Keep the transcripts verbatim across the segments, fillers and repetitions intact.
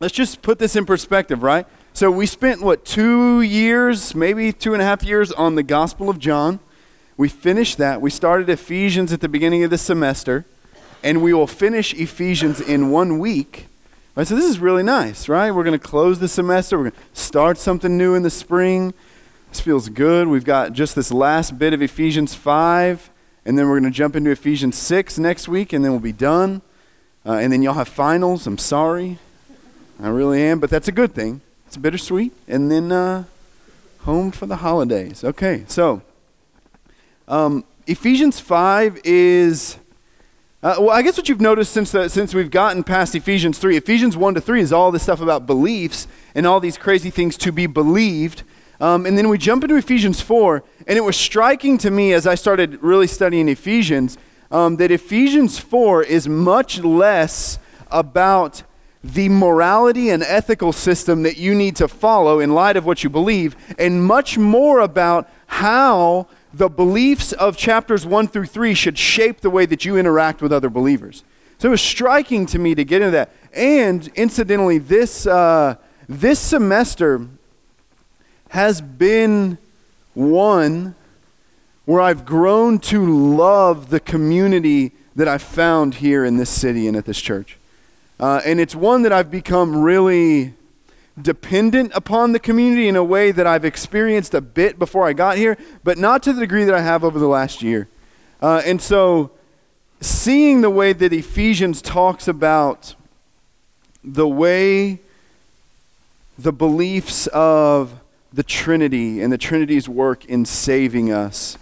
Let's just put this in perspective, right? So we spent, what, two years, maybe two and a half years on the Gospel of John. We finished that. We started Ephesians at the beginning of the semester, and we will finish Ephesians in one week. All right, so this is really nice, right? We're going to close the semester. We're going to start something new in the spring. This feels good. We've got just this last bit of Ephesians five, and then we're going to jump into Ephesians six next week, and then we'll be done. Uh, and then y'all have finals. I'm sorry. I really am, but that's a good thing. It's bittersweet. And then uh, home for the holidays. Okay, so um, Ephesians five is... Uh, well, I guess what you've noticed since the, since we've gotten past Ephesians three, Ephesians one to three is all this stuff about beliefs and all these crazy things to be believed. Um, and then we jump into Ephesians four, and it was striking to me as I started really studying Ephesians, um, that Ephesians four is much less about the morality and ethical system that you need to follow in light of what you believe, and much more about how the beliefs of chapters one through three should shape the way that you interact with other believers. So it was striking to me to get into that. And incidentally, this uh, this semester has been one where I've grown to love the community that I've found here in this city and at this church. Uh, and it's one that I've become really dependent upon the community in a way that I've experienced a bit before I got here, but not to the degree that I have over the last year. Uh, and so seeing the way that Ephesians talks about the way the beliefs of the Trinity and the Trinity's work in saving us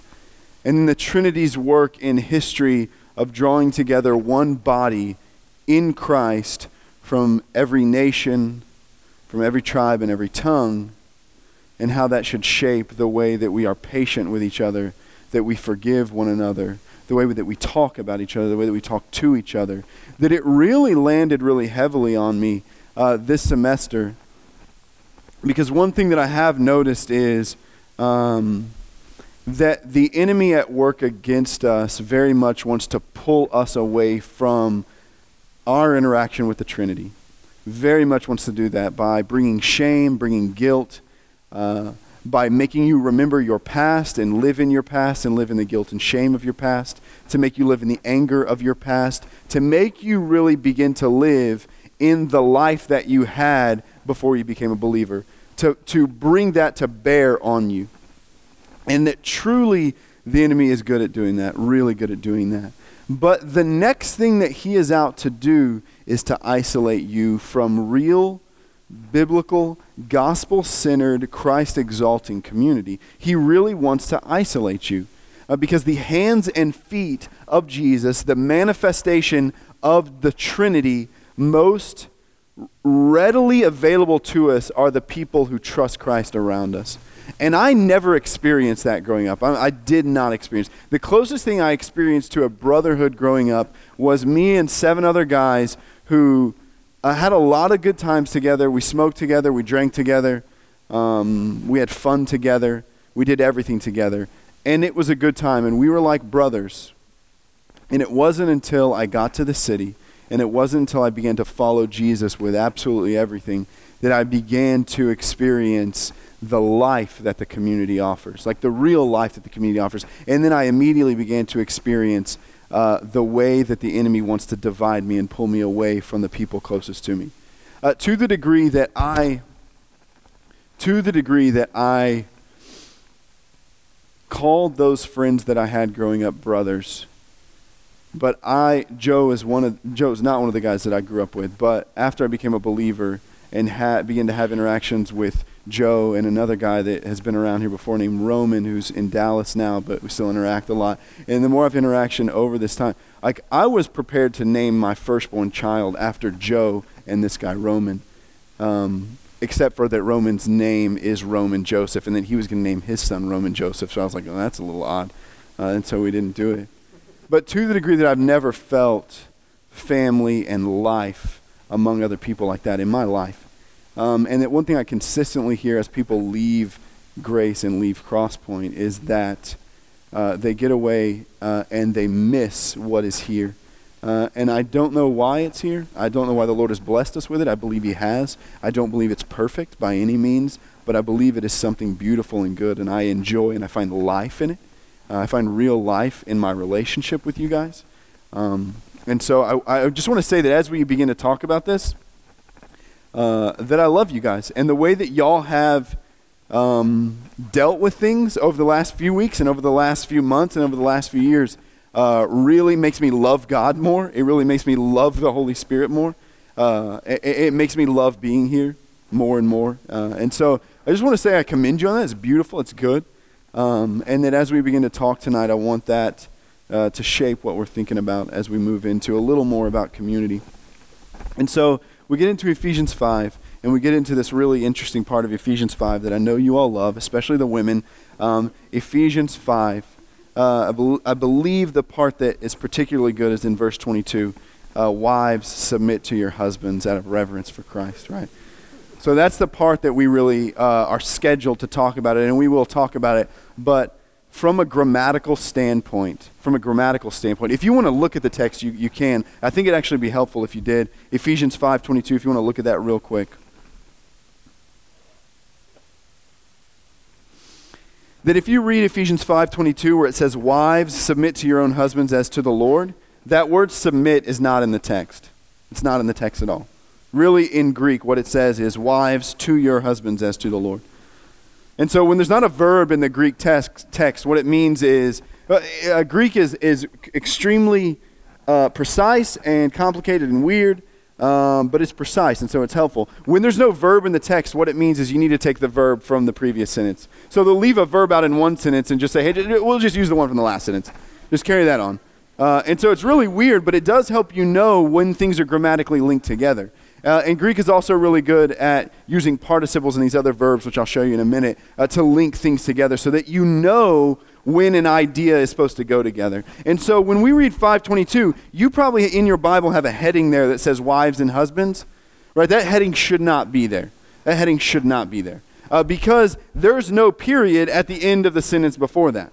and the Trinity's work in history of drawing together one body in Christ from every nation, from every tribe and every tongue, and how that should shape the way that we are patient with each other, that we forgive one another, the way that we talk about each other, the way that we talk to each other, that it really landed really heavily on me uh, this semester. Because one thing that I have noticed is um, that the enemy at work against us very much wants to pull us away from our interaction with the Trinity. Very much wants to do that by bringing shame, bringing guilt, uh, by making you remember your past and live in your past and live in the guilt and shame of your past, to make you live in the anger of your past, to make you really begin to live in the life that you had before you became a believer, to, to bring that to bear on you. And that truly the enemy is good at doing that, really good at doing that. But the next thing that he is out to do is to isolate you from real, biblical, gospel-centered, Christ-exalting community. He really wants to isolate you uh, because the hands and feet of Jesus, the manifestation of the Trinity, most readily available to us are the people who trust Christ around us. And I never experienced that growing up. I, I did not experience. The closest thing I experienced to a brotherhood growing up was me and seven other guys who uh, had a lot of good times together. We smoked together. We drank together. Um, we had fun together. We did everything together. And it was a good time. And we were like brothers. And it wasn't until I got to the city, and it wasn't until I began to follow Jesus with absolutely everything, that I began to experience the life that the community offers, like the real life that the community offers. And then I immediately began to experience uh, the way that the enemy wants to divide me and pull me away from the people closest to me. Uh, to the degree that I, to the degree that I called those friends that I had growing up brothers. But I, Joe is one of, Joe's not one of the guys that I grew up with, but after I became a believer and had, began to have interactions with Joe and another guy that has been around here before named Roman, who's in Dallas now, but we still interact a lot. And the more I've interaction over this time, like I was prepared to name my firstborn child after Joe and this guy Roman, um, except for that Roman's name is Roman Joseph, and then he was going to name his son Roman Joseph. So I was like, oh, that's a little odd, uh, and so we didn't do it. But to the degree that I've never felt family and life among other people like that in my life. Um, and that one thing I consistently hear as people leave Grace and leave Crosspoint is that uh, they get away uh, and they miss what is here. Uh, and I don't know why it's here. I don't know why the Lord has blessed us with it. I believe he has. I don't believe it's perfect by any means, but I believe it is something beautiful and good, and I enjoy and I find life in it. Uh, I find real life in my relationship with you guys. Um, and so I, I just want to say that as we begin to talk about this, uh, that I love you guys. And the way that y'all have um, dealt with things over the last few weeks and over the last few months and over the last few years Uh, really makes me love God more. It really makes me love the Holy Spirit more. Uh, it, it makes me love being here more and more. Uh, and so I just want to say I commend you on that. It's beautiful. It's good. Um, and that as we begin to talk tonight, I want that uh, to shape what we're thinking about as we move into a little more about community. And so we get into Ephesians five, and we get into this really interesting part of Ephesians five that I know you all love, especially the women. Um, Ephesians five. Uh, I, be- I believe the part that is particularly good is in verse twenty-two. Uh, wives, submit to your husbands out of reverence for Christ, right? So that's the part that we really uh, are scheduled to talk about it, and we will talk about it. But from a grammatical standpoint, from a grammatical standpoint, if you want to look at the text, you, you can. I think it'd actually be helpful if you did. Ephesians five twenty-two, if you want to look at that real quick. That if you read Ephesians five twenty-two where it says, wives, submit to your own husbands as to the Lord, that word submit is not in the text. It's not in the text at all. Really, in Greek, what it says is, wives, to your husbands as to the Lord. And so when there's not a verb in the Greek text, text what it means is, uh, uh, Greek is, is extremely uh, precise and complicated and weird, um, but it's precise, and so it's helpful. When there's no verb in the text, what it means is you need to take the verb from the previous sentence. So they'll leave a verb out in one sentence and just say, hey, we'll just use the one from the last sentence. Just carry that on. Uh, and so it's really weird, but it does help you know when things are grammatically linked together. Uh, and Greek is also really good at using participles and these other verbs, which I'll show you in a minute, uh, to link things together so that you know when an idea is supposed to go together. And so when we read five twenty-two, you probably in your Bible have a heading there that says wives and husbands, right? That heading should not be there. That heading should not be there uh, because there's no period at the end of the sentence before that.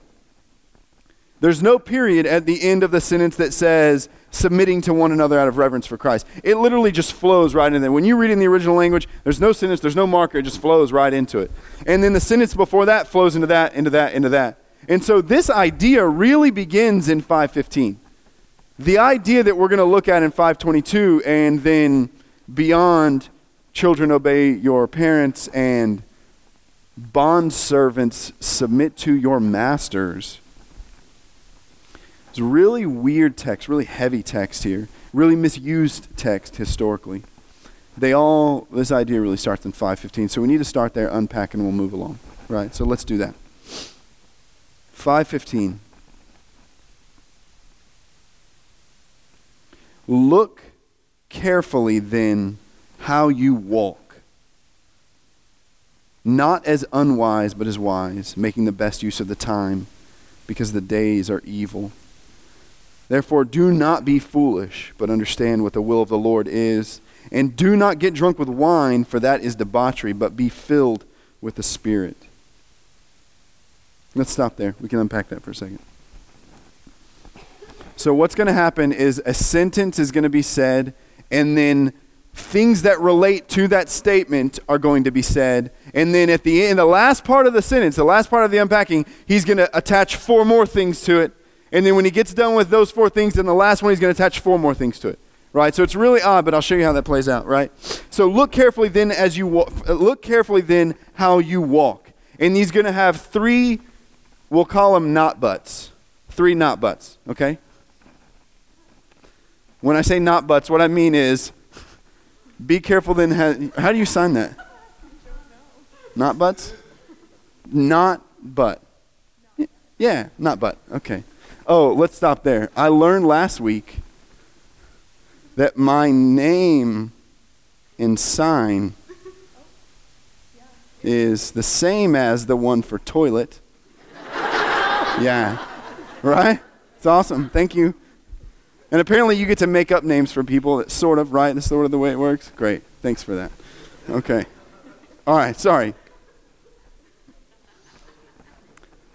There's no period at the end of the sentence that says submitting to one another out of reverence for Christ. It literally just flows right in there. When you read in the original language, there's no sentence, there's no marker, it just flows right into it. And then the sentence before that flows into that, into that, into that. And so this idea really begins in five fifteen. The idea that we're going to look at in five twenty-two and then beyond, children obey your parents and bondservants submit to your masters. It's really weird text, really heavy text here, really misused text historically. They all, this idea really starts in five fifteen, so we need to start there, unpack, and we'll move along, right? So let's do that. five fifteen. Look carefully then how you walk, not as unwise but as wise, making the best use of the time, because the days are evil. Therefore, do not be foolish, but understand what the will of the Lord is. And do not get drunk with wine, for that is debauchery, but be filled with the Spirit. Let's stop there. We can unpack that for a second. So what's going to happen is a sentence is going to be said, and then things that relate to that statement are going to be said. And then at the end, the last part of the sentence, the last part of the unpacking, he's going to attach four more things to it. And then when he gets done with those four things, then the last one, he's going to attach four more things to it, right? So it's really odd, but I'll show you how that plays out, right? So look carefully then as you walk, look carefully then how you walk. And he's going to have three, we'll call them not buts, three not buts, okay? When I say not buts, what I mean is, be careful then. How, how do you sign that? Not buts? Not but. Not. Yeah, not but. Okay. Oh, let's stop there. I learned last week that my name in sign is the same as the one for toilet. Yeah. Right? It's awesome. Thank you. And apparently you get to make up names for people. That's sort of, right? That's sort of the way it works. Great. Thanks for that. Okay. All right. Sorry.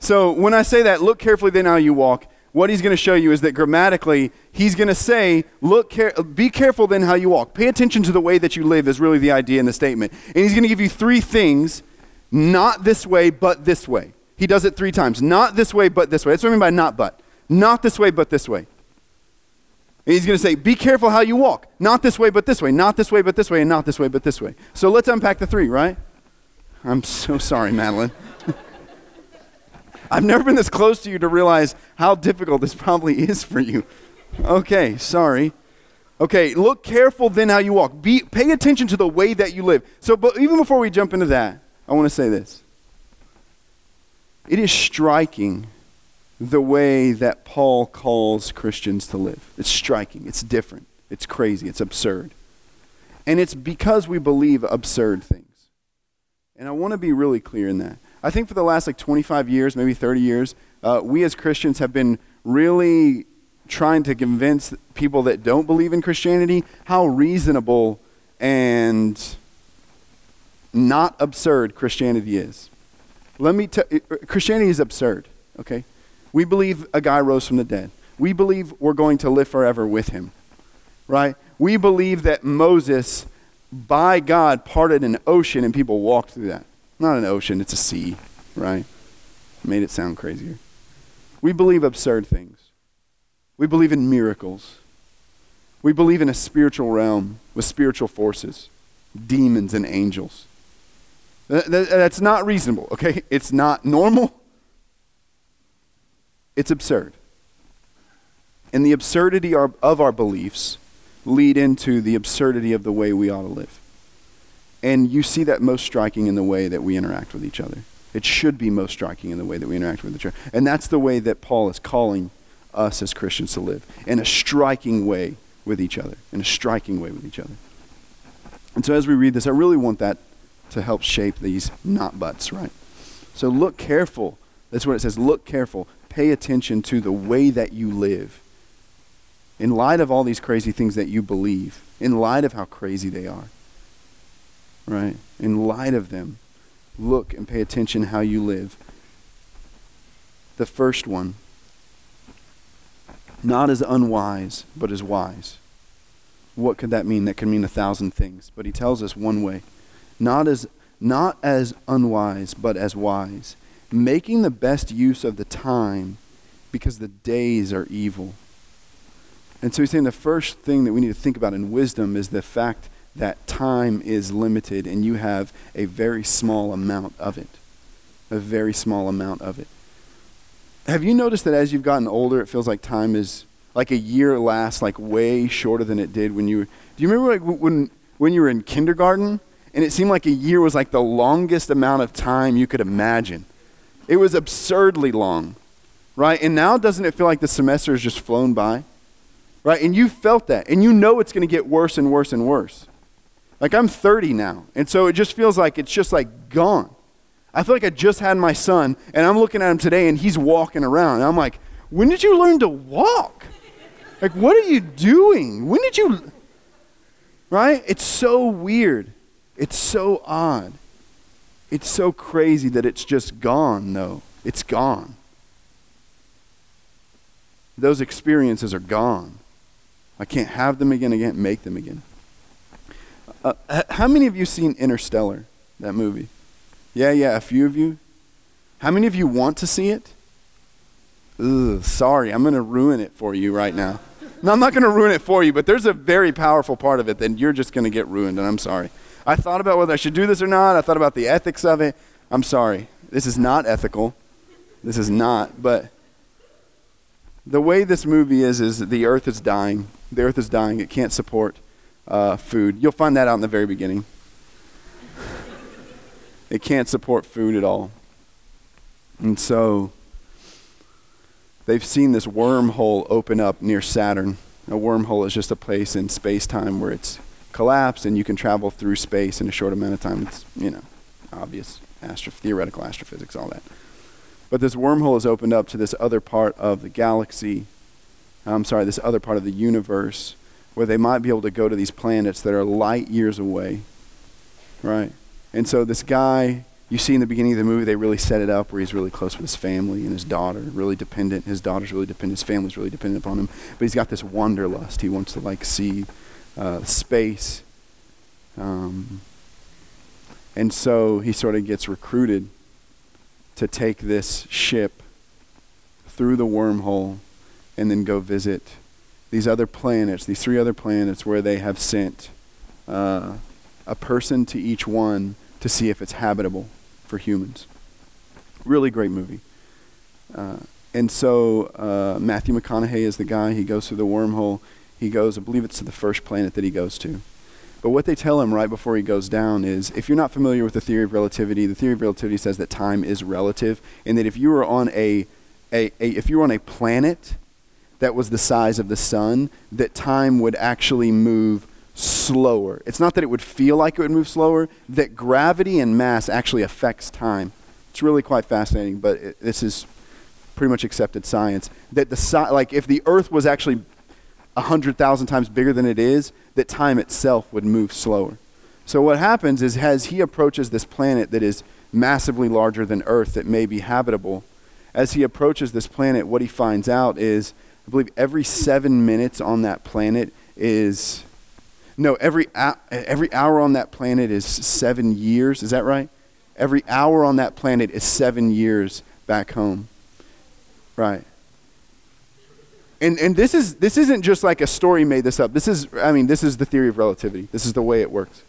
So when I say that, look carefully then how you walk. what he's going to show you is that grammatically, he's going to say, "Look, care- be careful then how you walk. Pay attention to the way that you live," is really the idea in the statement. And he's going to give you three things, not this way, but this way. He does it three times. Not this way, but this way. That's what I mean by not but. Not this way, but this way. And he's going to say, be careful how you walk. Not this way, but this way. Not this way, but this way. And not this way, but this way. So let's unpack the three, right? I'm so sorry, Madeline. I've never been this close to you to realize how difficult this probably is for you. Okay, sorry. Okay, look careful then how you walk. Be, pay attention to the way that you live. So but even before we jump into that, I want to say this. It is striking the way that Paul calls Christians to live. It's striking. It's different. It's crazy. It's absurd. And it's because we believe absurd things. And I want to be really clear in that. I think for the last like twenty-five years, maybe thirty years, uh, we as Christians have been really trying to convince people that don't believe in Christianity how reasonable and not absurd Christianity is. Let me tell you, Christianity is absurd, okay? We believe a guy rose from the dead. We believe we're going to live forever with him, right? We believe that Moses, by God, parted an ocean and people walked through that. Not an ocean, it's a sea, right? Made it sound crazier. We believe absurd things. We believe in miracles. We believe in a spiritual realm with spiritual forces, demons and angels. That's not reasonable, okay? It's not normal. It's absurd. And the absurdity of our beliefs lead into the absurdity of the way we ought to live. And you see that most striking in the way that we interact with each other. It should be most striking in the way that we interact with each other. And that's the way that Paul is calling us as Christians to live, in a striking way with each other, in a striking way with each other. And so as we read this, I really want that to help shape these not buts, right? So look careful. That's what it says. Look careful. Pay attention to the way that you live. In light of all these crazy things that you believe, in light of how crazy they are, right? In light of them, look and pay attention how you live. The first one, not as unwise, but as wise. What could that mean? That could mean a thousand things, but he tells us one way. Not as, not as unwise, but as wise, making the best use of the time because the days are evil. And so he's saying the first thing that we need to think about in wisdom is the fact that time is limited and you have a very small amount of it. A very small amount of it. Have you noticed that as you've gotten older, it feels like time is, like a year lasts like way shorter than it did when you were, do you remember like when, when you were in kindergarten and it seemed like a year was like the longest amount of time you could imagine? It was absurdly long, right? And now doesn't it feel like the semester has just flown by? Right, and you felt that, and you know it's going to get worse and worse and worse. Like I'm thirty now, and so it just feels like it's just like gone. I feel like I just had my son, and I'm looking at him today, and he's walking around. And I'm like, when did you learn to walk? Like, what are you doing? When did you? Right? It's so weird. It's so odd. It's so crazy that it's just gone, though. It's gone. Those experiences are gone. I can't have them again. I can't make them again. Uh, h- how many of you seen Interstellar, that movie? Yeah, yeah, a few of you. How many of you want to see it? Ugh, sorry, I'm going to ruin it for you right now. No, I'm not going to ruin it for you, but there's a very powerful part of it that you're just going to get ruined, and I'm sorry. I thought about whether I should do this or not. I thought about the ethics of it. I'm sorry. This is not ethical. This is not, but the way this movie is, is the earth is dying. The earth is dying. It can't support uh, food. You'll find that out in the very beginning. It can't support food at all. And so they've seen this wormhole open up near Saturn. A wormhole is just a place in space-time where it's collapsed and you can travel through space in a short amount of time. It's, you know, obvious. Astro- theoretical astrophysics, all that. But this wormhole is opened up to this other part of the galaxy, I'm sorry, this other part of the universe, where they might be able to go to these planets that are light years away, right? And so this guy You see in the beginning of the movie, they really set it up where he's really close with his family and his daughter, really dependent. His daughter's really dependent. His family's really dependent upon him. But he's got this wanderlust. He wants to like see uh, space. Um, and so he sort of gets recruited to take this ship through the wormhole and then go visit these other planets, these three other planets where they have sent uh, a person to each one to see if it's habitable for humans. Really great movie. Uh, and so uh, Matthew McConaughey is the guy. He goes through the wormhole. He goes, I believe it's to the first planet that he goes to. But what they tell him right before he goes down is, if you're not familiar with the theory of relativity, the theory of relativity says that time is relative, and that if you were on a, a, a if you were on a planet that was the size of the sun, that time would actually move slower. It's not that it would feel like it would move slower, that gravity and mass actually affects time. It's really quite fascinating, but it, this is pretty much accepted science. That the si- like if the Earth was actually one hundred thousand times bigger than it is, that time itself would move slower. So what happens is, as he approaches this planet that is massively larger than Earth that may be habitable, as he approaches this planet, what he finds out is, I believe every seven minutes on that planet is... No, every uh, every hour on that planet is seven years. Is that right? Every hour on that planet is seven years back home. Right. And and this is this isn't just like a story made this up. This is I mean this is the theory of relativity. This is the way it works.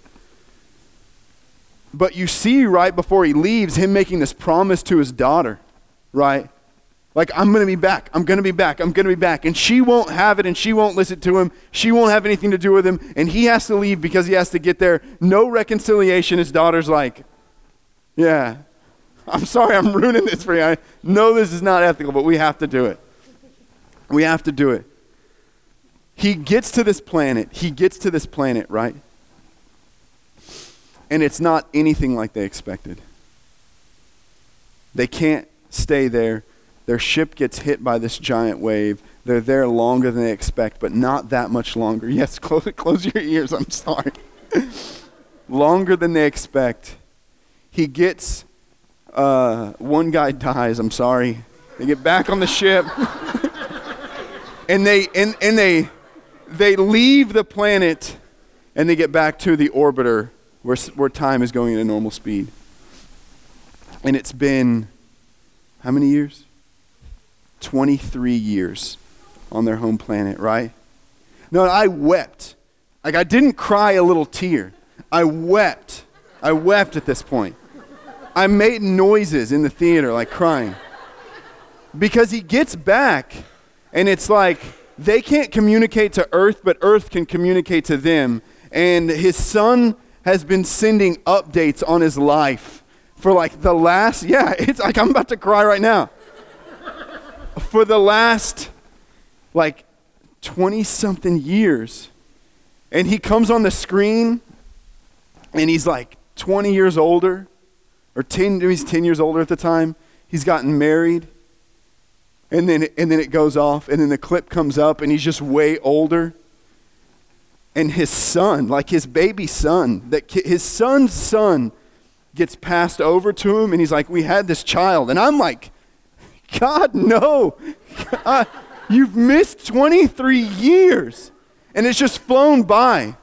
But you see right before he leaves him making this promise to his daughter, right? Like, I'm going to be back, I'm going to be back, I'm going to be back. And she won't have it, and she won't listen to him. She won't have anything to do with him, and he has to leave because he has to get there. No reconciliation. His daughter's like, yeah, I'm sorry, I'm ruining this for you. I know this is not ethical, but we have to do it. We have to do it. He gets to this planet. He gets to this planet, right? And it's not anything like they expected. They can't stay there. Their ship gets hit by this giant wave. They're there longer than they expect, but not that much longer. Yes, close, close your ears, I'm sorry. Longer than they expect. He gets, uh, one guy dies, I'm sorry. They get back on the ship. and they and, and they they leave the planet and they get back to the orbiter where where time is going at a normal speed. And it's been how many years? twenty-three years on their home planet, right? No, I wept. Like, I didn't cry a little tear. I wept. I wept at this point. I made noises in the theater, like crying. Because he gets back, and it's like, they can't communicate to Earth, but Earth can communicate to them. And his son has been sending updates on his life for like the last, yeah, it's like, I'm about to cry right now. For the last, like, twenty-something years. And he comes on the screen, and he's, like, twenty years older, or ten, he's ten years older at the time. He's gotten married, and then, and then it goes off, and then the clip comes up, and he's just way older. And his son, like his baby son, that ki- his son's son gets passed over to him, and he's like, we had this child. And I'm like... God, no. God, you've missed twenty-three years. And it's just flown by.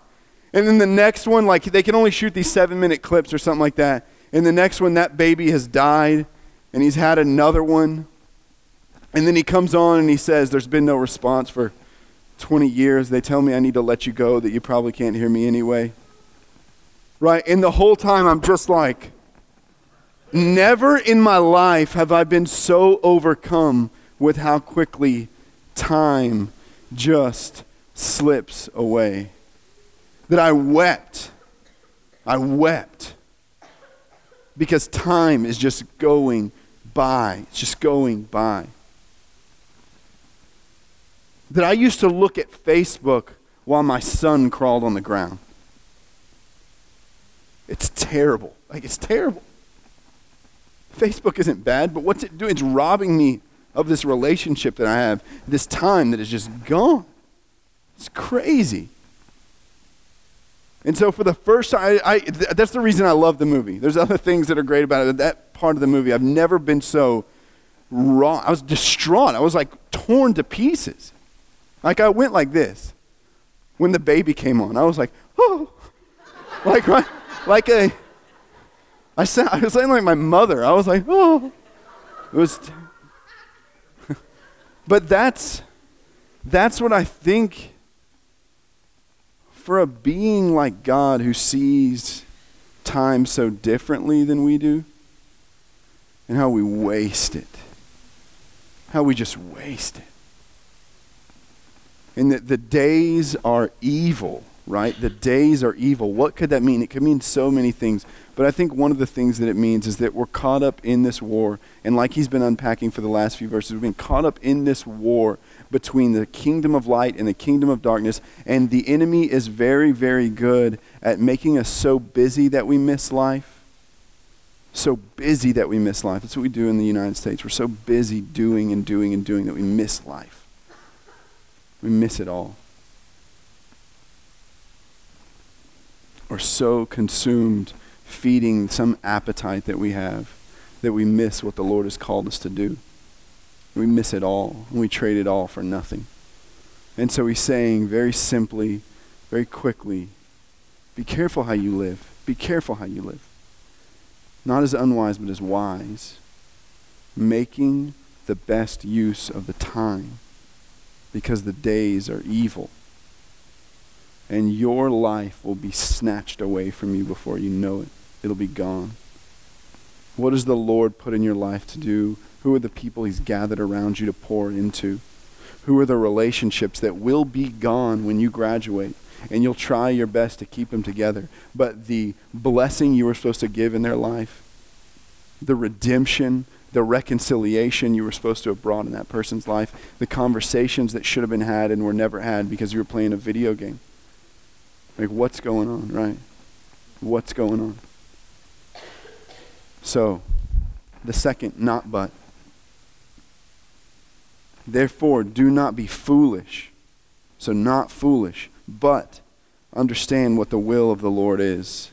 And then the next one, like, they can only shoot these seven-minute clips or something like that. And the next one, that baby has died, and he's had another one. And then he comes on and he says, there's been no response for twenty years. They tell me I need to let you go, that you probably can't hear me anyway. Right? And the whole time I'm just like... Never in my life have I been so overcome with how quickly time just slips away that I wept. I wept because time is just going by. It's just going by. That I used to look at Facebook while my son crawled on the ground. It's terrible. Like, it's terrible. Facebook isn't bad, but what's it doing? It's robbing me of this relationship that I have, this time that is just gone. It's crazy. And so for the first time, I, I, th- that's the reason I love the movie. There's other things that are great about it. That part of the movie, I've never been so wrong. I was distraught. I was like torn to pieces. Like I went like this. When the baby came on, I was like, oh. Like, right? Like a, I, sound, I was saying like my mother. I was like, oh. It was, t- but that's, that's what I think for a being like God who sees time so differently than we do, and how we waste it, how we just waste it. And that the days are evil, right? The days are evil. What could that mean? It could mean so many things. But I think one of the things that it means is that we're caught up in this war, and like he's been unpacking for the last few verses, we've been caught up in this war between the kingdom of light and the kingdom of darkness, and the enemy is very, very good at making us so busy that we miss life. So busy that we miss life. That's what we do in the United States. We're so busy doing and doing and doing that we miss life. We miss it all. Or so consumed feeding some appetite that we have that we miss what the Lord has called us to do. We miss it all, and we trade it all for nothing. And so he's saying very simply, very quickly, be careful how you live. Be careful how you live. Not as unwise, but as wise. Making the best use of the time, because the days are evil. And your life will be snatched away from you before you know it. It'll be gone. What does the Lord put in your life to do? Who are the people he's gathered around you to pour into? Who are the relationships that will be gone when you graduate? And you'll try your best to keep them together. But the blessing you were supposed to give in their life, the redemption, the reconciliation you were supposed to have brought in that person's life, the conversations that should have been had and were never had because you were playing a video game. Like, what's going on, right? What's going on? So, the second not but. Therefore, do not be foolish. So, not foolish, but understand what the will of the Lord is.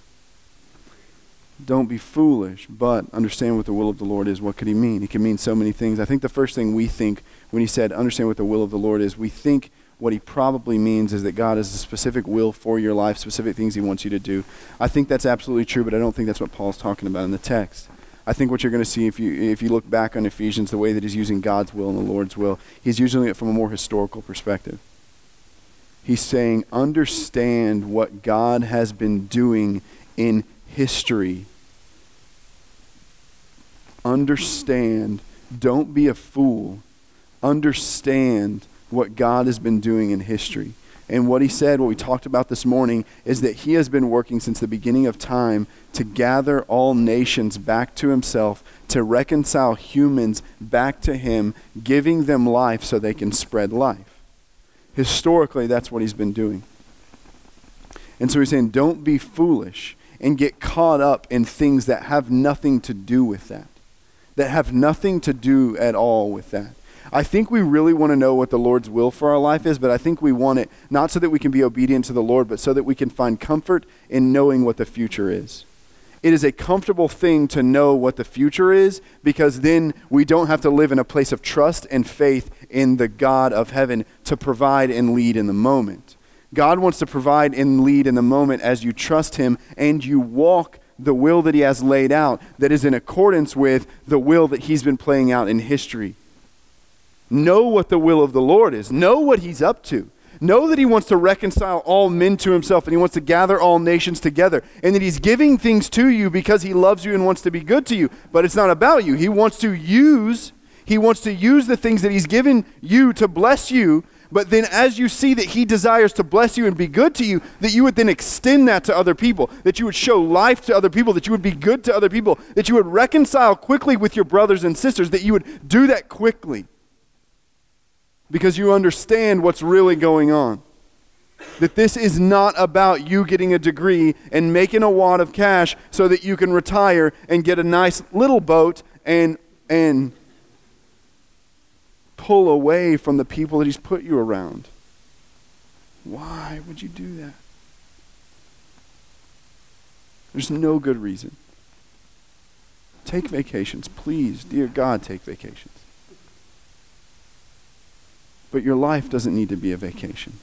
Don't be foolish, but understand what the will of the Lord is. What could he mean? It could mean so many things. I think the first thing we think when he said, understand what the will of the Lord is, we think what he probably means is that God has a specific will for your life, specific things he wants you to do. I think that's absolutely true, but I don't think that's what Paul's talking about in the text. I think what you're going to see if you if you look back on Ephesians, the way that he's using God's will and the Lord's will, he's using it from a more historical perspective. He's saying, understand what God has been doing in history. Understand. Don't be a fool. Understand what God has been doing in history. And what he said, what we talked about this morning, is that he has been working since the beginning of time to gather all nations back to himself, to reconcile humans back to him, giving them life so they can spread life. Historically, that's what he's been doing. And so he's saying, don't be foolish and get caught up in things that have nothing to do with that, that have nothing to do at all with that. I think we really want to know what the Lord's will for our life is, but I think we want it not so that we can be obedient to the Lord, but so that we can find comfort in knowing what the future is. It is a comfortable thing to know what the future is, because then we don't have to live in a place of trust and faith in the God of heaven to provide and lead in the moment. God wants to provide and lead in the moment as you trust him and you walk the will that he has laid out that is in accordance with the will that he's been playing out in history. Know what the will of the Lord is. Know what he's up to. Know that he wants to reconcile all men to himself, and he wants to gather all nations together, and that he's giving things to you because he loves you and wants to be good to you. But it's not about you. He wants to use, he wants to use the things that he's given you to bless you, but then as you see that he desires to bless you and be good to you, that you would then extend that to other people, that you would show life to other people, that you would be good to other people, that you would reconcile quickly with your brothers and sisters, that you would do that quickly. Because you understand what's really going on. That this is not about you getting a degree and making a wad of cash so that you can retire and get a nice little boat and and pull away from the people that he's put you around. Why would you do that? There's no good reason. Take vacations, please. Dear God, take vacations. But your life doesn't need to be a vacation.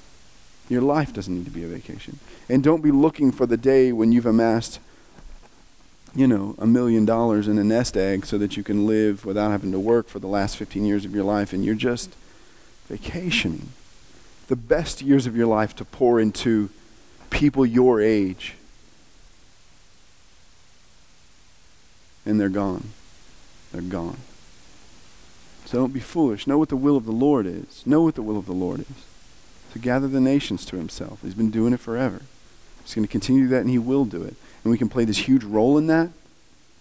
Your life doesn't need to be a vacation. And don't be looking for the day when you've amassed, you know, a million dollars in a nest egg so that you can live without having to work for the last fifteen years of your life, and you're just vacationing. The best years of your life to pour into people your age. And they're gone. They're gone. So don't be foolish. Know what the will of the Lord is. Know what the will of the Lord is. To gather the nations to himself. He's been doing it forever. He's going to continue that, and he will do it. And we can play this huge role in that,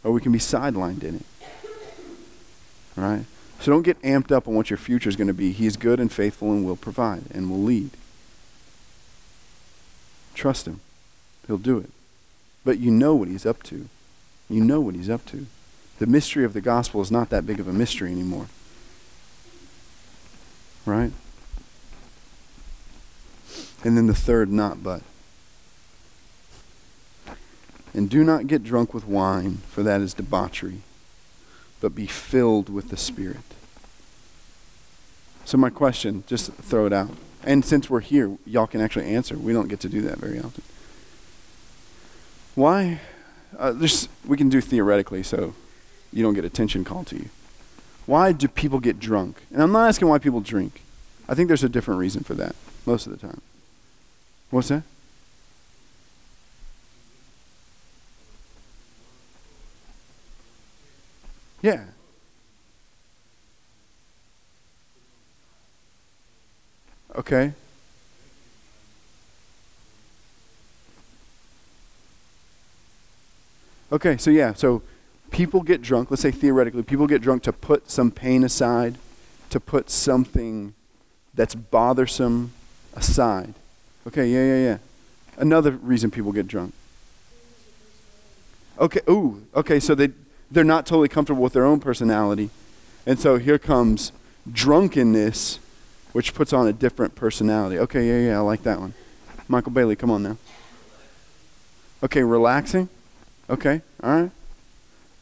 or we can be sidelined in it. All right? So don't get amped up on what your future is going to be. He is good and faithful and will provide and will lead. Trust him. He'll do it. But you know what he's up to. You know what he's up to. The mystery of the gospel is not that big of a mystery anymore. Right? And then the third not but. And do not get drunk with wine, for that is debauchery, but be filled with the Spirit. So my question, just throw it out. And since we're here, y'all can actually answer. We don't get to do that very often. Why? Uh, there's, we can do theoretically, so you don't get attention called to you. Why do people get drunk? And I'm not asking why people drink. I think there's a different reason for that most of the time. What's that? Yeah. Okay. Okay, so yeah, so people get drunk, let's say theoretically, people get drunk to put some pain aside, to put something that's bothersome aside. Okay, yeah, yeah, yeah. Another reason people get drunk. Okay, ooh, okay, so they... they're not totally comfortable with their own personality. And so here comes drunkenness, which puts on a different personality. Okay, yeah, yeah, I like that one. Michael Bailey, come on now. Okay, relaxing. Okay, all right.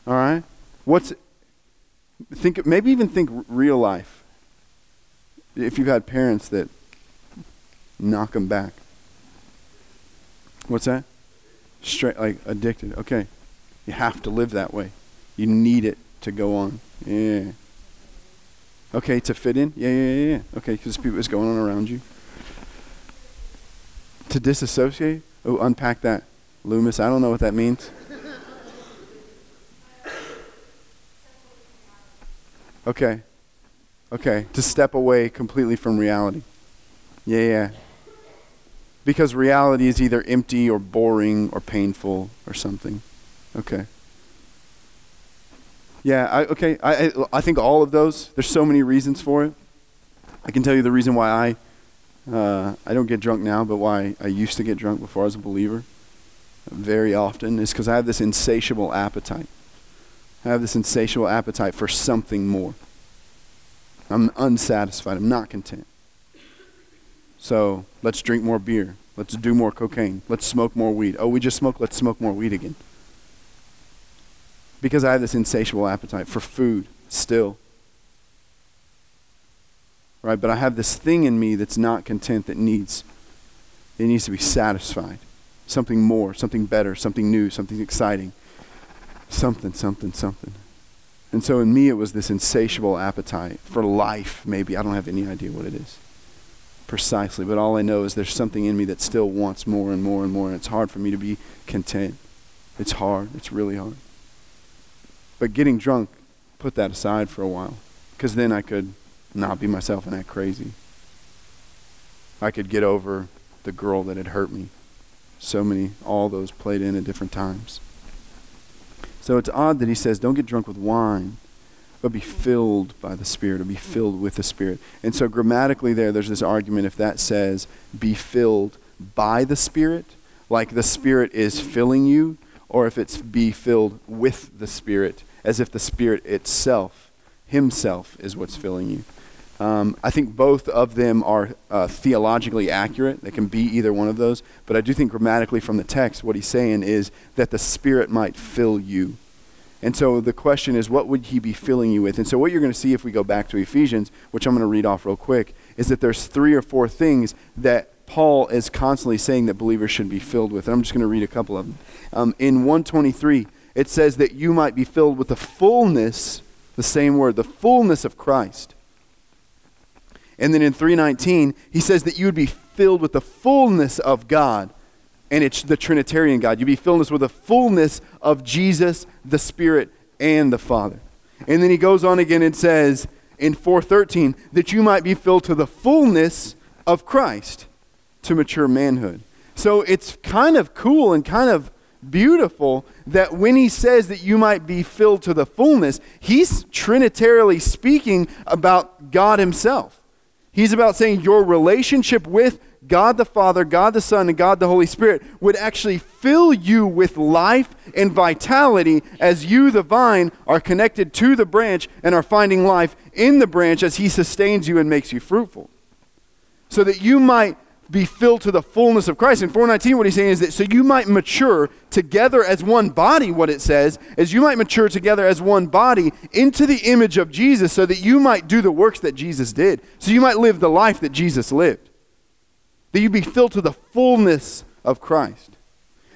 All right. What's, think, maybe even think real life. If you've had parents that knock them back. What's that? Straight, like addicted. Okay, you have to live that way. You need it to go on. Yeah. Okay, to fit in? Yeah, yeah, yeah, yeah. Okay, because people is going on around you. To disassociate? Oh, unpack that. Loomis, I don't know what that means. Okay. Okay, to step away completely from reality. Yeah, yeah. Because reality is either empty or boring or painful or something. Okay. Yeah, I, okay, I I think all of those, there's so many reasons for it. I can tell you the reason why I, uh, I don't get drunk now, but why I used to get drunk before I was a believer very often is because I have this insatiable appetite. I have this insatiable appetite for something more. I'm unsatisfied. I'm not content. So let's drink more beer. Let's do more cocaine. Let's smoke more weed. Oh, we just smoked. Let's smoke more weed again. Because I have this insatiable appetite for food still. Right? But I have this thing in me that's not content, that needs, it needs to be satisfied. Something more, something better, something new, something exciting. Something, something, something. And so in me it was this insatiable appetite for life, maybe. I don't have any idea what it is precisely. But all I know is there's something in me that still wants more and more and more. And it's hard for me to be content. It's hard. It's really hard. But getting drunk, put that aside for a while, because then I could not be myself and act crazy. I could get over the girl that had hurt me. So many, all those played in at different times. So it's odd that he says, don't get drunk with wine, but be filled by the Spirit, or be filled with the Spirit. And so grammatically there, there's this argument if that says, be filled by the Spirit, like the Spirit is filling you, or if it's be filled with the Spirit, as if the Spirit itself, himself, is what's filling you. Um, I think both of them are uh, theologically accurate. They can be either one of those. But I do think grammatically from the text, what he's saying is that the Spirit might fill you. And so the question is, what would he be filling you with? And so what you're going to see if we go back to Ephesians, which I'm going to read off real quick, is that there's three or four things that Paul is constantly saying that believers should be filled with. And I'm just going to read a couple of them. Um, in one twenty-three, it says that you might be filled with the fullness, the same word, the fullness of Christ. And then in three nineteen, he says that you would be filled with the fullness of God. And it's the Trinitarian God. You'd be filled with the fullness of Jesus, the Spirit, and the Father. And then he goes on again and says in four thirteen that you might be filled to the fullness of Christ, to mature manhood. So it's kind of cool and kind of beautiful that when he says that you might be filled to the fullness, he's trinitarily speaking about God himself. He's about saying your relationship with God the Father, God the Son, and God the Holy Spirit would actually fill you with life and vitality as you, the vine, are connected to the branch and are finding life in the branch as he sustains you and makes you fruitful. So that you might be filled to the fullness of Christ. In four nineteen, what he's saying is that so you might mature together as one body, what it says, is you might mature together as one body into the image of Jesus so that you might do the works that Jesus did. So you might live the life that Jesus lived. That you'd be filled to the fullness of Christ.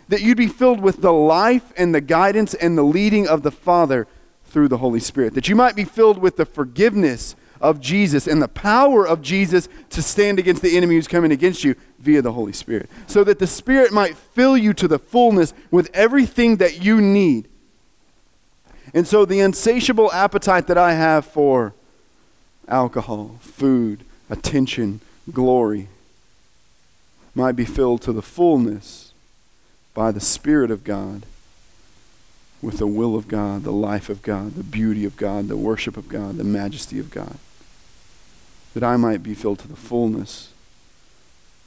That you'd be filled with the life and the guidance and the leading of the Father through the Holy Spirit. That you might be filled with the forgiveness of Jesus and the power of Jesus to stand against the enemy who's coming against you via the Holy Spirit. So that the Spirit might fill you to the fullness with everything that you need. And so the insatiable appetite that I have for alcohol, food, attention, glory might be filled to the fullness by the Spirit of God with the will of God, the life of God, the beauty of God, the worship of God, the majesty of God. That I might be filled to the fullness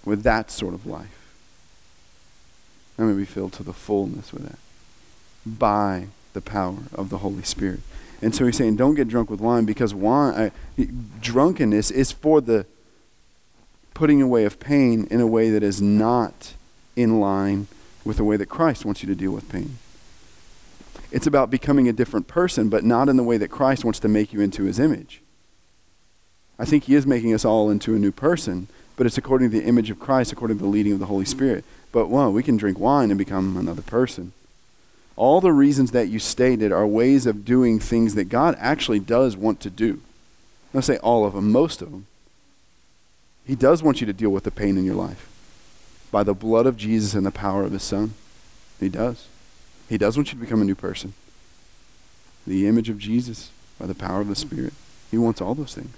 with that sort of life. I may be filled to the fullness with that by the power of the Holy Spirit. And so he's saying, don't get drunk with wine because wine, I, drunkenness is for the putting away of pain in a way that is not in line with the way that Christ wants you to deal with pain. It's about becoming a different person, but not in the way that Christ wants to make you into his image. I think he is making us all into a new person, but it's according to the image of Christ, according to the leading of the Holy Spirit. But well, we can drink wine and become another person. All the reasons that you stated are ways of doing things that God actually does want to do. I don't say all of them, most of them. He does want you to deal with the pain in your life by the blood of Jesus and the power of his Son. He does. He does want you to become a new person. The image of Jesus by the power of the Spirit. He wants all those things.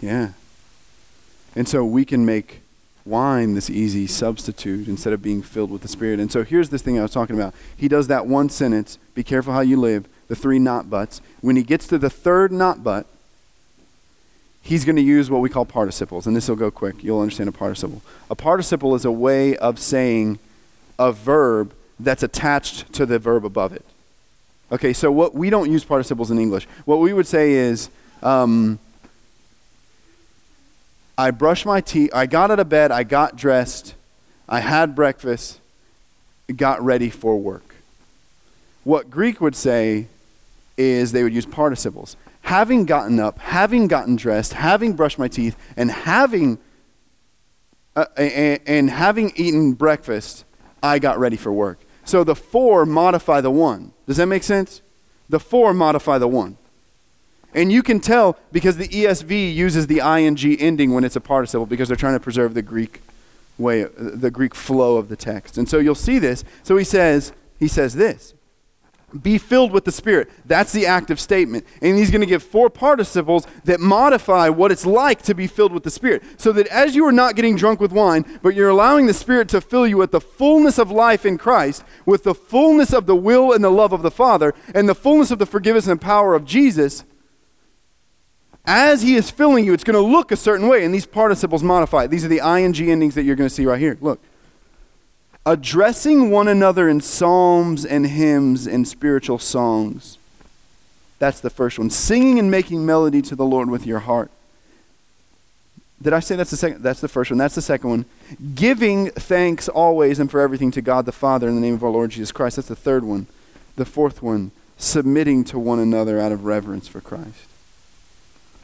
Yeah. And so we can make wine this easy substitute instead of being filled with the Spirit. And so here's this thing I was talking about. He does that one sentence, be careful how you live, the three not buts. When he gets to the third not but, he's going to use what we call participles. And this will go quick. You'll understand a participle. A participle is a way of saying a verb that's attached to the verb above it. Okay, so what we don't use participles in English. What we would say is, um, I brushed my teeth, I got out of bed, I got dressed, I had breakfast, got ready for work. What Greek would say is they would use participles. Having gotten up, having gotten dressed, having brushed my teeth, and having uh, and, and having eaten breakfast, I got ready for work. So the four modify the one. Does that make sense? The four modify the one. And you can tell because the E S V uses the ing ending when it's a participle because they're trying to preserve the Greek way, the Greek flow of the text. And so you'll see this. So he says, he says this, be filled with the Spirit. That's the active statement. And he's going to give four participles that modify what it's like to be filled with the Spirit. So that as you are not getting drunk with wine, but you're allowing the Spirit to fill you with the fullness of life in Christ, with the fullness of the will and the love of the Father, and the fullness of the forgiveness and power of Jesus, as he is filling you, it's going to look a certain way, and these participles modify it. These are the ing endings that you're going to see right here. Look. Addressing one another in psalms and hymns and spiritual songs. That's the first one. Singing and making melody to the Lord with your heart. Did I say that's the second? That's the first one. That's the second one. Giving thanks always and for everything to God the Father in the name of our Lord Jesus Christ. That's the third one. The fourth one, submitting to one another out of reverence for Christ.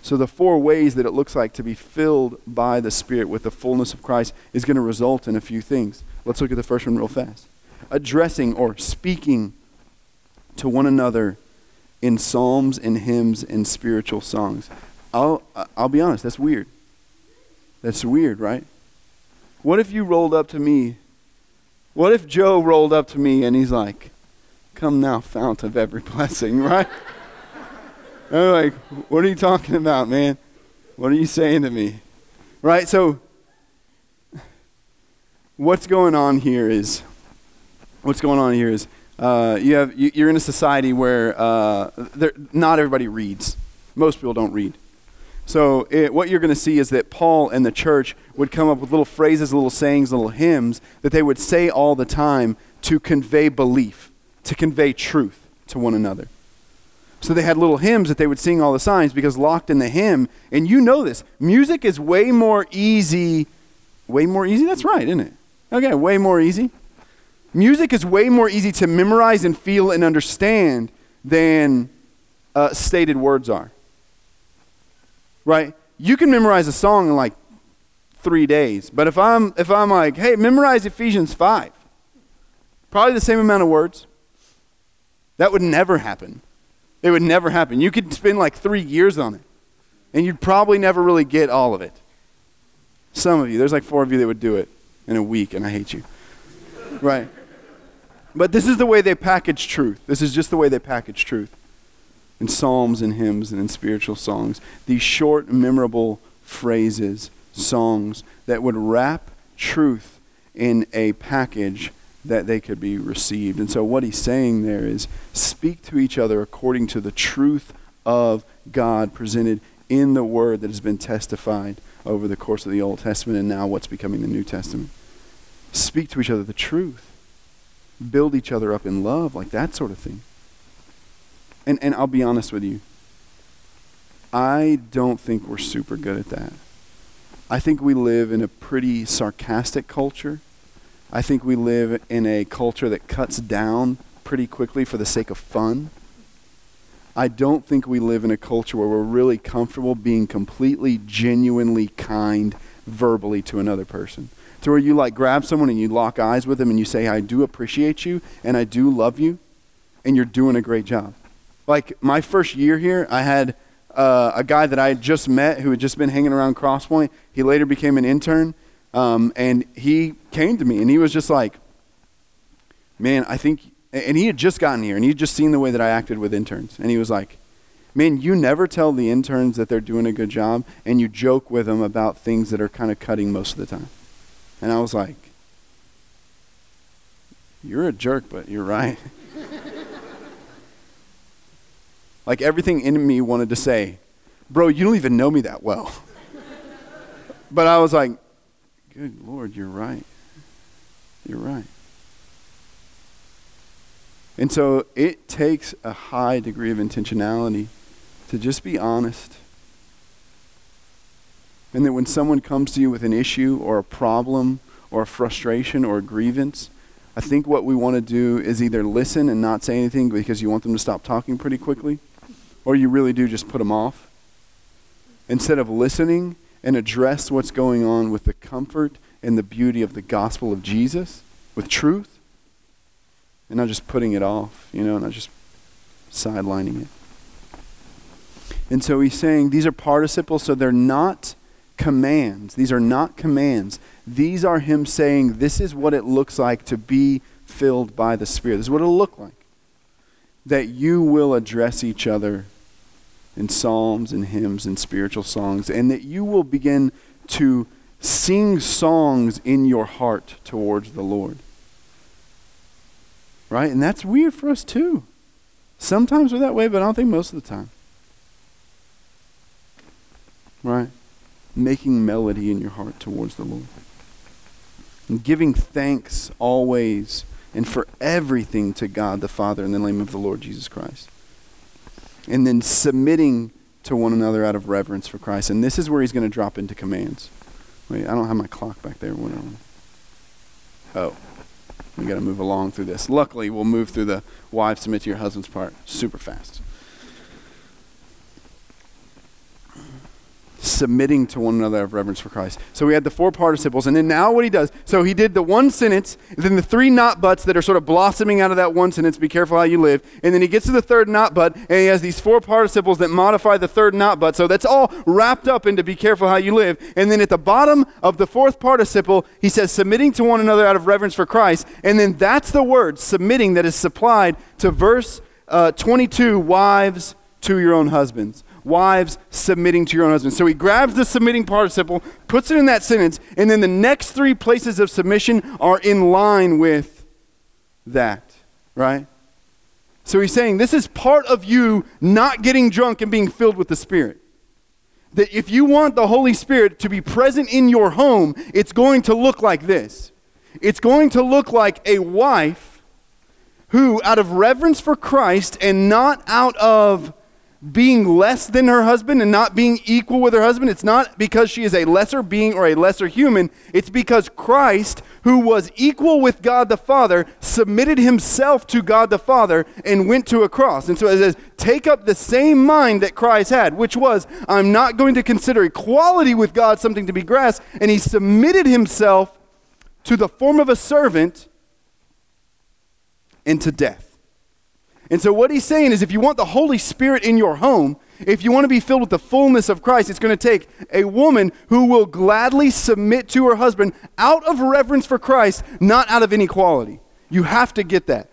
So the four ways that it looks like to be filled by the Spirit with the fullness of Christ is going to result in a few things. Let's look at the first one real fast. Addressing or speaking to one another in psalms and hymns and spiritual songs. I'll, I'll be honest, that's weird. That's weird, right? What if you rolled up to me? What if Joe rolled up to me and he's like, "Come now, fount of every blessing," right? I'm like, "What are you talking about, man? What are you saying to me?" Right? So what's going on here is, what's going on here is, uh, you have, you, you're in a society where uh, there, not everybody reads. Most people don't read. So it, what you're going to see is that Paul and the church would come up with little phrases, little sayings, little hymns that they would say all the time to convey belief, to convey truth to one another. So they had little hymns that they would sing all the times, because locked in the hymn, and you know this, music is way more easy, way more easy? That's right, isn't it? Okay, way more easy. Music is way more easy to memorize and feel and understand than uh, stated words are, right? You can memorize a song in like three days, but if I'm, if I'm like, hey, memorize Ephesians five, probably the same amount of words, that would never happen. It would never happen. You could spend like three years on it, and you'd probably never really get all of it. Some of you, there's like four of you that would do it in a week, and I hate you. Right? But this is the way they package truth. This is just the way they package truth. In psalms and hymns and in spiritual songs. These short, memorable phrases, songs, that would wrap truth in a package that they could be received. And so what he's saying there is, speak to each other according to the truth of God presented in the word that has been testified over the course of the Old Testament and now what's becoming the New Testament. Speak to each other the truth. Build each other up in love, like that sort of thing. And and I'll be honest with you. I don't think we're super good at that. I think we live in a pretty sarcastic culture. I think we live in a culture that cuts down pretty quickly for the sake of fun. I don't think we live in a culture where we're really comfortable being completely, genuinely kind verbally to another person. To where you like grab someone and you lock eyes with them and you say, I do appreciate you and I do love you and you're doing a great job. Like my first year here, I had uh, a guy that I had just met who had just been hanging around Crosspoint. He later became an intern. Um, and he came to me and he was just like, man, I think, and he had just gotten here and he'd just seen the way that I acted with interns. And he was like, man, you never tell the interns that they're doing a good job and you joke with them about things that are kind of cutting most of the time. And I was like, you're a jerk, but you're right. Like everything in me wanted to say, bro, you don't even know me that well. But I was like, good Lord, you're right. You're right. And so it takes a high degree of intentionality to just be honest. And that when someone comes to you with an issue or a problem or a frustration or a grievance, I think what we want to do is either listen and not say anything because you want them to stop talking pretty quickly, or you really do just put them off. Instead of listening and address what's going on with the comfort and the beauty of the gospel of Jesus with truth, and not just putting it off, you know, and not just sidelining it. And so he's saying these are participles, so they're not commands. These are not commands. These are him saying this is what it looks like to be filled by the Spirit. This is what it'll look like. That you will address each other in psalms and hymns and spiritual songs, and that you will begin to sing songs in your heart towards the Lord. Right? And that's weird for us too. Sometimes we're that way, but I don't think most of the time. Right? Making melody in your heart towards the Lord. And giving thanks always and for everything to God the Father in the name of the Lord Jesus Christ. and then submitting to one another out of reverence for Christ. And this is where he's going to drop into commands. Wait, I don't have my clock back there. What am I? Oh, we got to move along through this. Luckily, we'll move through the wives submit to your husbands part super fast. Submitting to one another out of reverence for Christ. So we had the four participles, and then now what he does, so he did the one sentence, and then the three not buts that are sort of blossoming out of that one sentence, be careful how you live, and then he gets to the third not but, and he has these four participles that modify the third not but, so that's all wrapped up into be careful how you live, and then at the bottom of the fourth participle, he says submitting to one another out of reverence for Christ, and then that's the word, submitting, that is supplied to verse uh, twenty-two, wives to your own husbands. Wives, submitting to your own husbands. So he grabs the submitting participle, puts it in that sentence, and then the next three places of submission are in line with that, right? So he's saying this is part of you not getting drunk and being filled with the Spirit. That if you want the Holy Spirit to be present in your home, it's going to look like this. It's going to look like a wife who, out of reverence for Christ and not out of being less than her husband and not being equal with her husband, it's not because she is a lesser being or a lesser human, it's because Christ, who was equal with God the Father, submitted himself to God the Father and went to a cross. And so it says, take up the same mind that Christ had, which was, I'm not going to consider equality with God something to be grasped, and he submitted himself to the form of a servant and to death. And so what he's saying is if you want the Holy Spirit in your home, if you want to be filled with the fullness of Christ, it's going to take a woman who will gladly submit to her husband out of reverence for Christ, not out of inequality. You have to get that.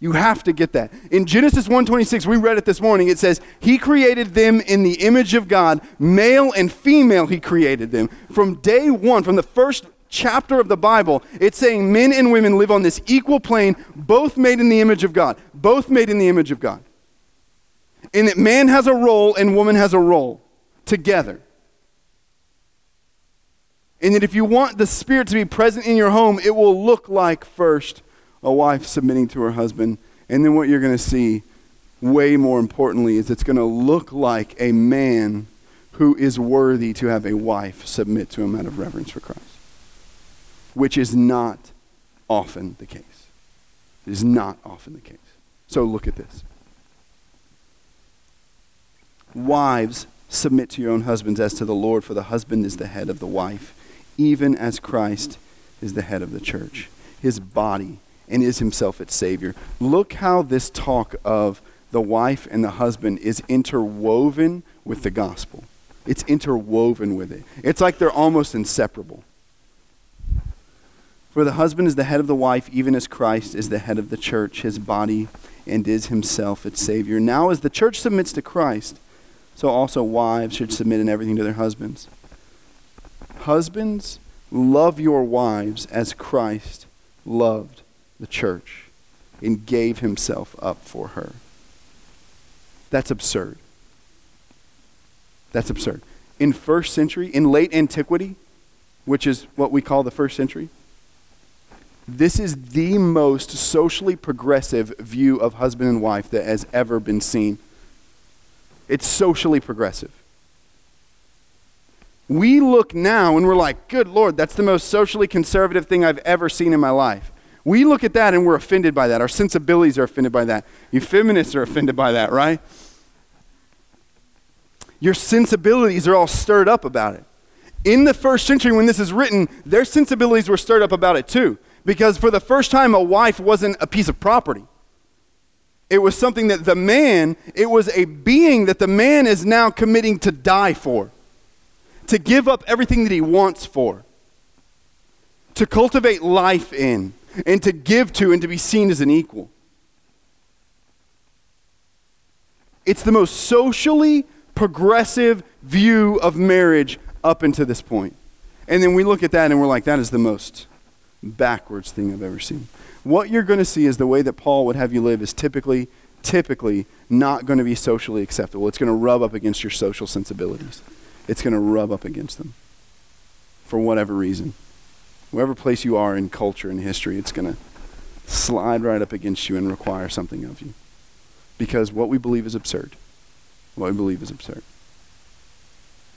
You have to get that. In Genesis one twenty-six, we read it this morning, it says, he created them in the image of God, male and female he created them. From day one, from the first chapter of the Bible, it's saying men and women live on this equal plane, both made in the image of God, both made in the image of God. And that man has a role and woman has a role together. And that if you want the Spirit to be present in your home, it will look like first a wife submitting to her husband. And then what you're going to see, way more importantly, is it's going to look like a man who is worthy to have a wife submit to him out of reverence for Christ. Which is not often the case. It is not often the case. So look at this. Wives, submit to your own husbands as to the Lord, for the husband is the head of the wife, even as Christ is the head of the church, his body, and is himself its Savior. Look how this talk of the wife and the husband is interwoven with the gospel. It's interwoven with it. It's like they're almost inseparable. For the husband is the head of the wife, even as Christ is the head of the church, his body, and is himself its Savior. Now as the church submits to Christ, so also wives should submit in everything to their husbands. Husbands, love your wives as Christ loved the church and gave himself up for her. That's absurd. That's absurd. In first century, in late antiquity, which is what we call the first century, this is the most socially progressive view of husband and wife that has ever been seen. It's socially progressive. We look now and we're like, good Lord, that's the most socially conservative thing I've ever seen in my life. We look at that and we're offended by that. Our sensibilities are offended by that. You feminists are offended by that, right? Your sensibilities are all stirred up about it. In the first century when this is written, their sensibilities were stirred up about it too. Because for the first time, a wife wasn't a piece of property. It was something that the man, it was a being that the man is now committing to die for, to give up everything that he wants for, to cultivate life in, and to give to, and to be seen as an equal. It's the most socially progressive view of marriage up until this point. And then we look at that and we're like, that is the most backwards thing I've ever seen. What you're going to see is the way that Paul would have you live is typically, typically not going to be socially acceptable. It's going to rub up against your social sensibilities. It's going to rub up against them for whatever reason. Whatever place you are in culture and history, it's going to slide right up against you and require something of you because what we believe is absurd. What we believe is absurd.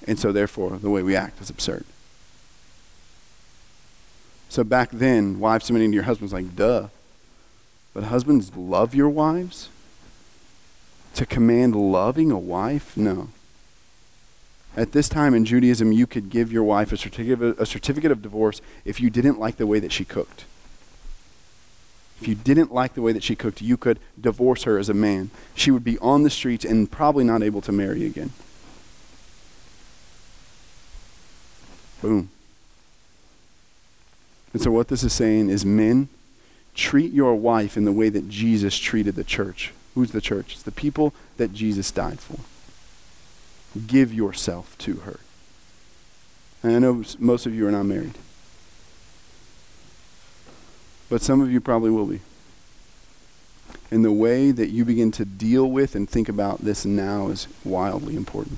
And so therefore, the way we act is absurd. So back then, wives submitting to your husbands, like, duh. But husbands, love your wives? To command loving a wife? No. At this time in Judaism, you could give your wife a certificate, a certificate of divorce if you didn't like the way that she cooked. If you didn't like the way that she cooked, you could divorce her as a man. She would be on the streets and probably not able to marry again. Boom. And so what this is saying is, men, treat your wife in the way that Jesus treated the church. Who's the church? It's the people that Jesus died for. Give yourself to her. And I know most of you are not married. But some of you probably will be. And the way that you begin to deal with and think about this now is wildly important.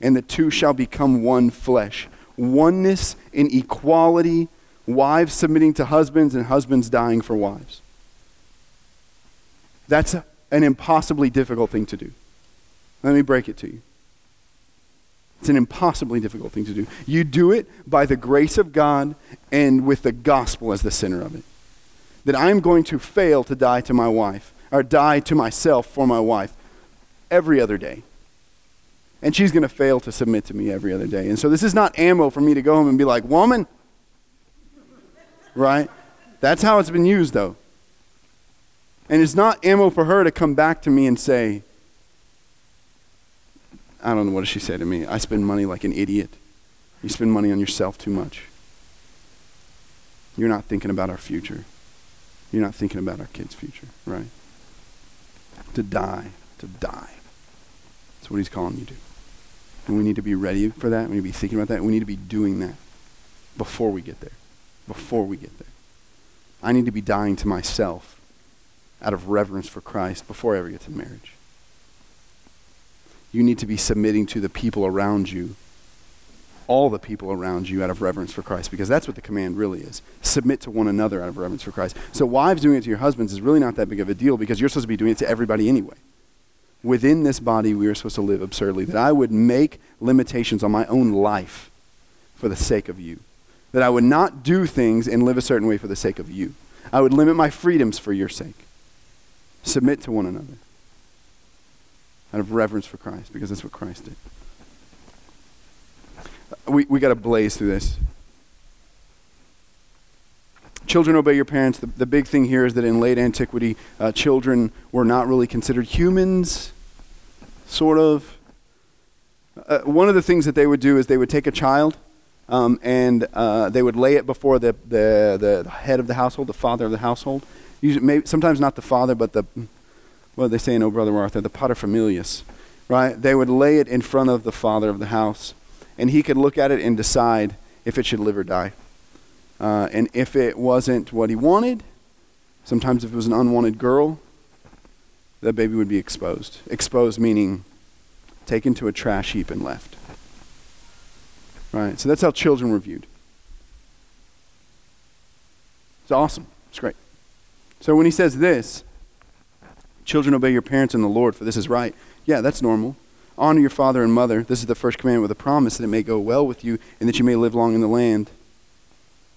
and the two shall become one flesh. Oneness in equality, wives submitting to husbands and husbands dying for wives. That's a an impossibly difficult thing to do. Let me break it to you. It's an impossibly difficult thing to do. You do it by the grace of God and with the gospel as the center of it. That I'm going to fail to die to my wife, or die to myself for my wife every other day. And she's going to fail to submit to me every other day. And so this is not ammo for me to go home and be like, woman, right? That's how it's been used, though. And it's not ammo for her to come back to me and say, I don't know, what does she say to me? I spend money like an idiot. You spend money on yourself too much. You're not thinking about our future. You're not thinking about our kids' future, right? To die, to die. That's what he's calling you to. And we need to be ready for that. We need to be thinking about that. We need to be doing that before we get there. Before we get there. I need to be dying to myself out of reverence for Christ before I ever get to marriage. You need to be submitting to the people around you, all the people around you, out of reverence for Christ, because that's what the command really is. Submit to one another out of reverence for Christ. So wives doing it to your husbands is really not that big of a deal, because you're supposed to be doing it to everybody anyway. Within this body, we are supposed to live absurdly, that I would make limitations on my own life for the sake of you, that I would not do things and live a certain way for the sake of you. I would limit my freedoms for your sake. Submit to one another out of reverence for Christ, because that's what Christ did. We we got to blaze through this. Children, obey your parents. The, the big thing here is that in late antiquity, uh, children were not really considered humans, sort of. Uh, one of the things that they would do is they would take a child um, and uh, they would lay it before the, the, the head of the household, the father of the household. Usually, maybe, sometimes not the father, but the, what do they say in O Brother Where Art Thou, the paterfamilias, right? They would lay it in front of the father of the house, and he could look at it and decide if it should live or die. Uh, and if it wasn't what he wanted, sometimes if it was an unwanted girl, the baby would be exposed. Exposed meaning taken to a trash heap and left. Right? So that's how children were viewed. It's awesome. It's great. So when he says this, children, obey your parents in the Lord, for this is right. Yeah, that's normal. Honor your father and mother. This is the first commandment with a promise that it may go well with you and that you may live long in the land.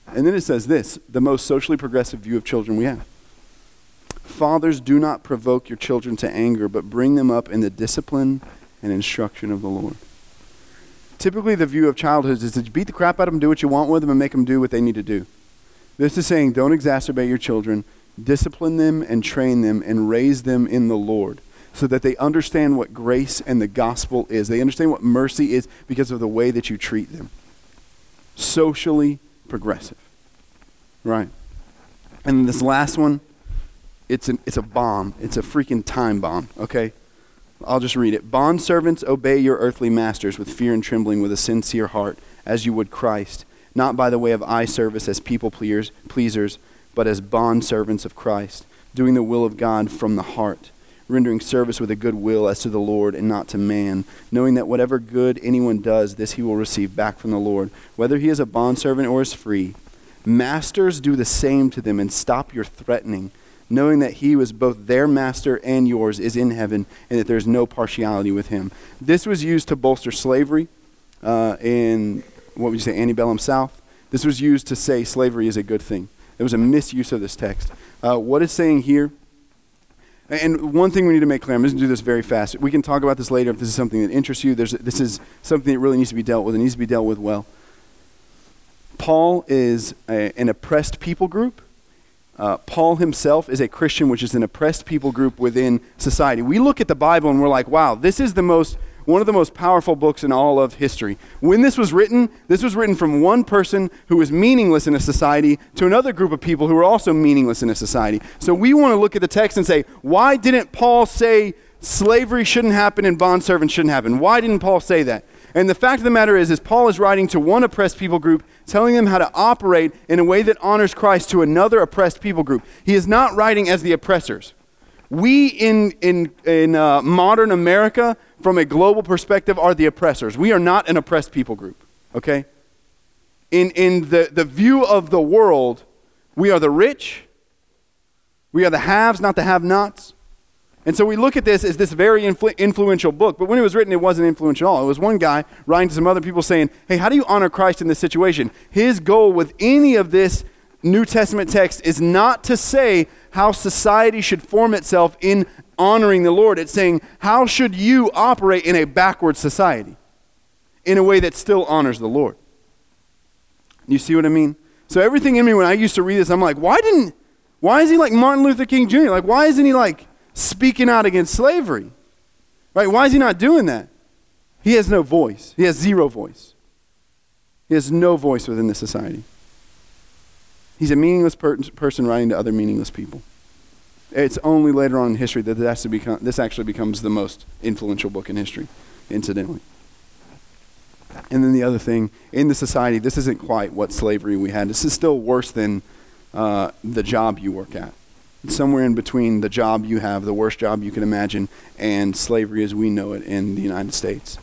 And then it says this, the most socially progressive view of children we have. Fathers, do not provoke your children to anger, but bring them up in the discipline and instruction of the Lord. Typically the view of childhood is to beat the crap out of them, do what you want with them, and make them do what they need to do. This is saying, don't exacerbate your children. Discipline them and train them and raise them in the Lord, so that they understand what grace and the gospel is. They understand what mercy is because of the way that you treat them. Socially progressive. Right. And this last one, it's an, it's a bomb. It's a freaking time bomb, okay? I'll just read it. Bondservants, obey your earthly masters with fear and trembling, with a sincere heart, as you would Christ, not by the way of eye service as people pleasers, but as bondservants of Christ, doing the will of God from the heart, rendering service with a good will as to the Lord and not to man, knowing that whatever good anyone does, this he will receive back from the Lord, whether he is a bondservant or is free. Masters, do the same to them and stop your threatening, knowing that he was both their master and yours is in heaven, and that there's no partiality with him. This was used to bolster slavery uh, in, what would you say, antebellum South. This was used to say slavery is a good thing. It was a misuse of this text. Uh, what it's saying here, and one thing we need to make clear, I'm just going to do this very fast. We can talk about this later if this is something that interests you. There's, this is something that really needs to be dealt with. It needs to be dealt with well. Paul is a, an oppressed people group. Uh, Paul himself is a Christian, which is an oppressed people group within society. We look at the Bible and we're like, wow, this is the most, one of the most powerful books in all of history. When this was written, this was written from one person who was meaningless in a society to another group of people who were also meaningless in a society. So we want to look at the text and say, why didn't Paul say slavery shouldn't happen and bondservants shouldn't happen? Why didn't Paul say that? And the fact of the matter is, is Paul is writing to one oppressed people group, telling them how to operate in a way that honors Christ to another oppressed people group. He is not writing as the oppressors. We in in in uh, modern America, from a global perspective, are the oppressors. We are not an oppressed people group, okay? In in the, the view of the world, we are the rich. We are the haves, not the have-nots. And so we look at this as this very influ- influential book, but when it was written, it wasn't influential at all. It was one guy writing to some other people saying, hey, how do you honor Christ in this situation? His goal with any of this New Testament text is not to say how society should form itself in honoring the Lord. It's saying, how should you operate in a backward society in a way that still honors the Lord? You see what I mean? So everything in me, when I used to read this, I'm like, why didn't, why is he like Martin Luther King Junior? Like, why isn't he like speaking out against slavery? Right? Why is he not doing that? He has no voice. He has zero voice. He has no voice within this society. He's a meaningless per- person writing to other meaningless people. It's only later on in history that this, to become, this actually becomes the most influential book in history, incidentally. And then the other thing, in the society, this isn't quite what slavery we had. This is still worse than uh, the job you work at. It's somewhere in between the job you have, the worst job you can imagine, and slavery as we know it in the United States.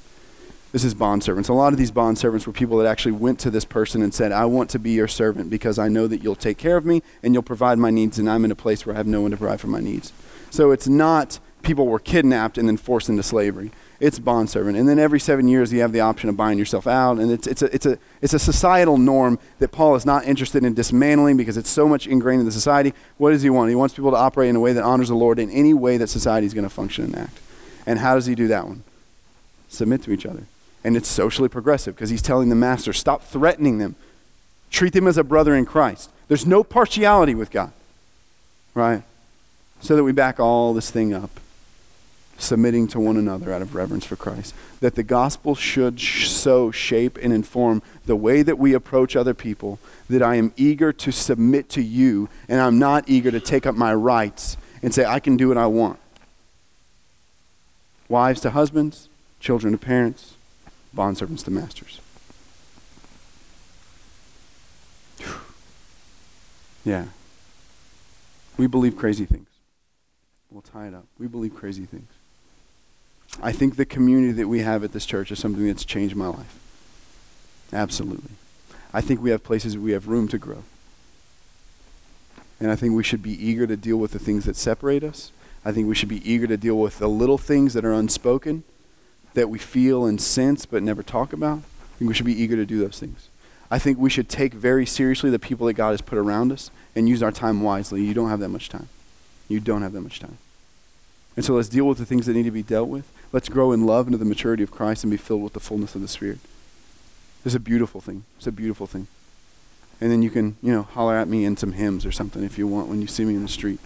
This is bondservants. A lot of these bondservants were people that actually went to this person and said, I want to be your servant because I know that you'll take care of me and you'll provide my needs, and I'm in a place where I have no one to provide for my needs. So it's not people were kidnapped and then forced into slavery. It's bondservant. And then every seven years you have the option of buying yourself out, and it's, it's, a, it's, a, it's a societal norm that Paul is not interested in dismantling because it's so much ingrained in the society. What does he want? He wants people to operate in a way that honors the Lord in any way that society is going to function and act. And how does he do that one? Submit to each other. And it's socially progressive because he's telling the master, stop threatening them. Treat them as a brother in Christ. There's no partiality with God, right? So that we back all this thing up, submitting to one another out of reverence for Christ. That the gospel should sh- so shape and inform the way that we approach other people, that I am eager to submit to you and I'm not eager to take up my rights and say, I can do what I want. Wives to husbands, children to parents, bondservants to masters. Whew. Yeah. We believe crazy things. We'll tie it up. We believe crazy things. I think the community that we have at this church is something that's changed my life. Absolutely. I think we have places we have room to grow. And I think we should be eager to deal with the things that separate us. I think we should be eager to deal with the little things that are unspoken, that we feel and sense but never talk about. I think we should be eager to do those things. I think we should take very seriously the people that God has put around us and use our time wisely. You don't have that much time. You don't have that much time. And so let's deal with the things that need to be dealt with. Let's grow in love into the maturity of Christ and be filled with the fullness of the Spirit. It's a beautiful thing. It's a beautiful thing. And then you can, you know, holler at me in some hymns or something if you want when you see me in the street.